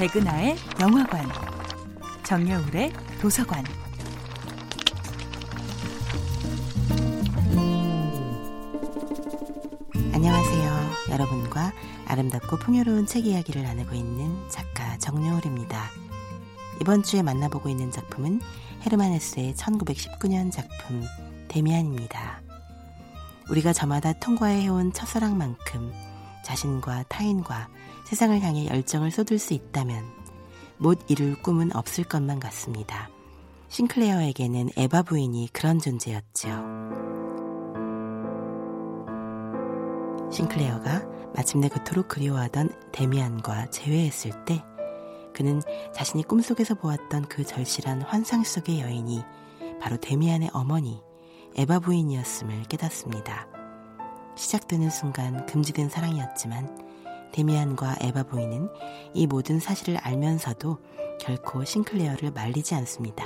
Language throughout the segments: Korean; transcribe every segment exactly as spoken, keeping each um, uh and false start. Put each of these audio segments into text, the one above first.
백은하의 영화관, 정여울의 도서관. 안녕하세요. 여러분과 아름답고 풍요로운 책 이야기를 나누고 있는 작가 정여울입니다. 이번 주에 만나보고 있는 작품은 헤르만 헤세의 천구백십구 년 작품 데미안입니다. 우리가 저마다 통과해온 첫사랑만큼 자신과 타인과 세상을 향해 열정을 쏟을 수 있다면 못 이룰 꿈은 없을 것만 같습니다. 싱클레어에게는 에바 부인이 그런 존재였죠. 싱클레어가 마침내 그토록 그리워하던 데미안과 재회했을 때 그는 자신이 꿈속에서 보았던 그 절실한 환상 속의 여인이 바로 데미안의 어머니 에바 부인이었음을 깨닫습니다. 시작되는 순간 금지된 사랑이었지만 데미안과 에바 부인은 이 모든 사실을 알면서도 결코 싱클레어를 말리지 않습니다.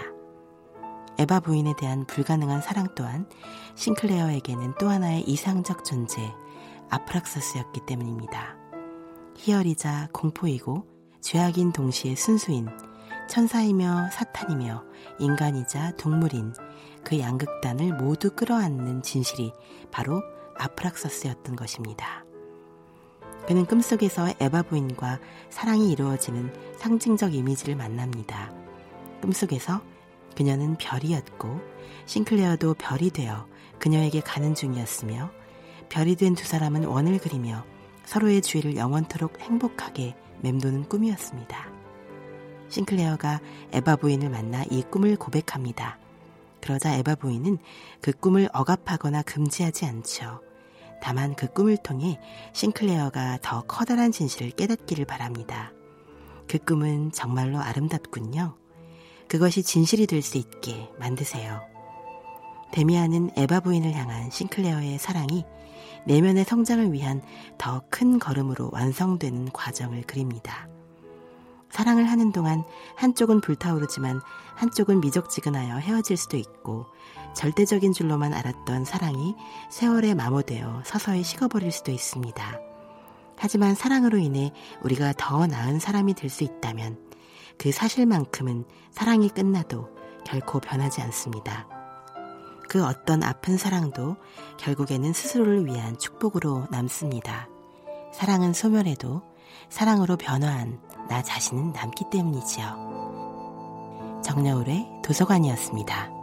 에바 부인에 대한 불가능한 사랑 또한 싱클레어에게는 또 하나의 이상적 존재 아프락사스였기 때문입니다. 희열이자 공포이고 죄악인 동시에 순수인, 천사이며 사탄이며 인간이자 동물인 그 양극단을 모두 끌어안는 진실이 바로 아프락사스였던 것입니다. 그는 꿈속에서 에바 부인과 사랑이 이루어지는 상징적 이미지를 만납니다. 꿈속에서 그녀는 별이었고 싱클레어도 별이 되어 그녀에게 가는 중이었으며 별이 된 두 사람은 원을 그리며 서로의 주위를 영원토록 행복하게 맴도는 꿈이었습니다. 싱클레어가 에바 부인을 만나 이 꿈을 고백합니다. 그러자 에바 부인은 그 꿈을 억압하거나 금지하지 않죠. 다만 그 꿈을 통해 싱클레어가 더 커다란 진실을 깨닫기를 바랍니다. 그 꿈은 정말로 아름답군요. 그것이 진실이 될 수 있게 만드세요. 데미안은 에바 부인을 향한 싱클레어의 사랑이 내면의 성장을 위한 더 큰 걸음으로 완성되는 과정을 그립니다. 사랑을 하는 동안 한쪽은 불타오르지만 한쪽은 미적지근하여 헤어질 수도 있고 절대적인 줄로만 알았던 사랑이 세월에 마모되어 서서히 식어버릴 수도 있습니다. 하지만 사랑으로 인해 우리가 더 나은 사람이 될 수 있다면 그 사실만큼은 사랑이 끝나도 결코 변하지 않습니다. 그 어떤 아픈 사랑도 결국에는 스스로를 위한 축복으로 남습니다. 사랑은 소멸해도 사랑으로 변화한 나 자신은 남기 때문이지요. 정여울의 도서관이었습니다.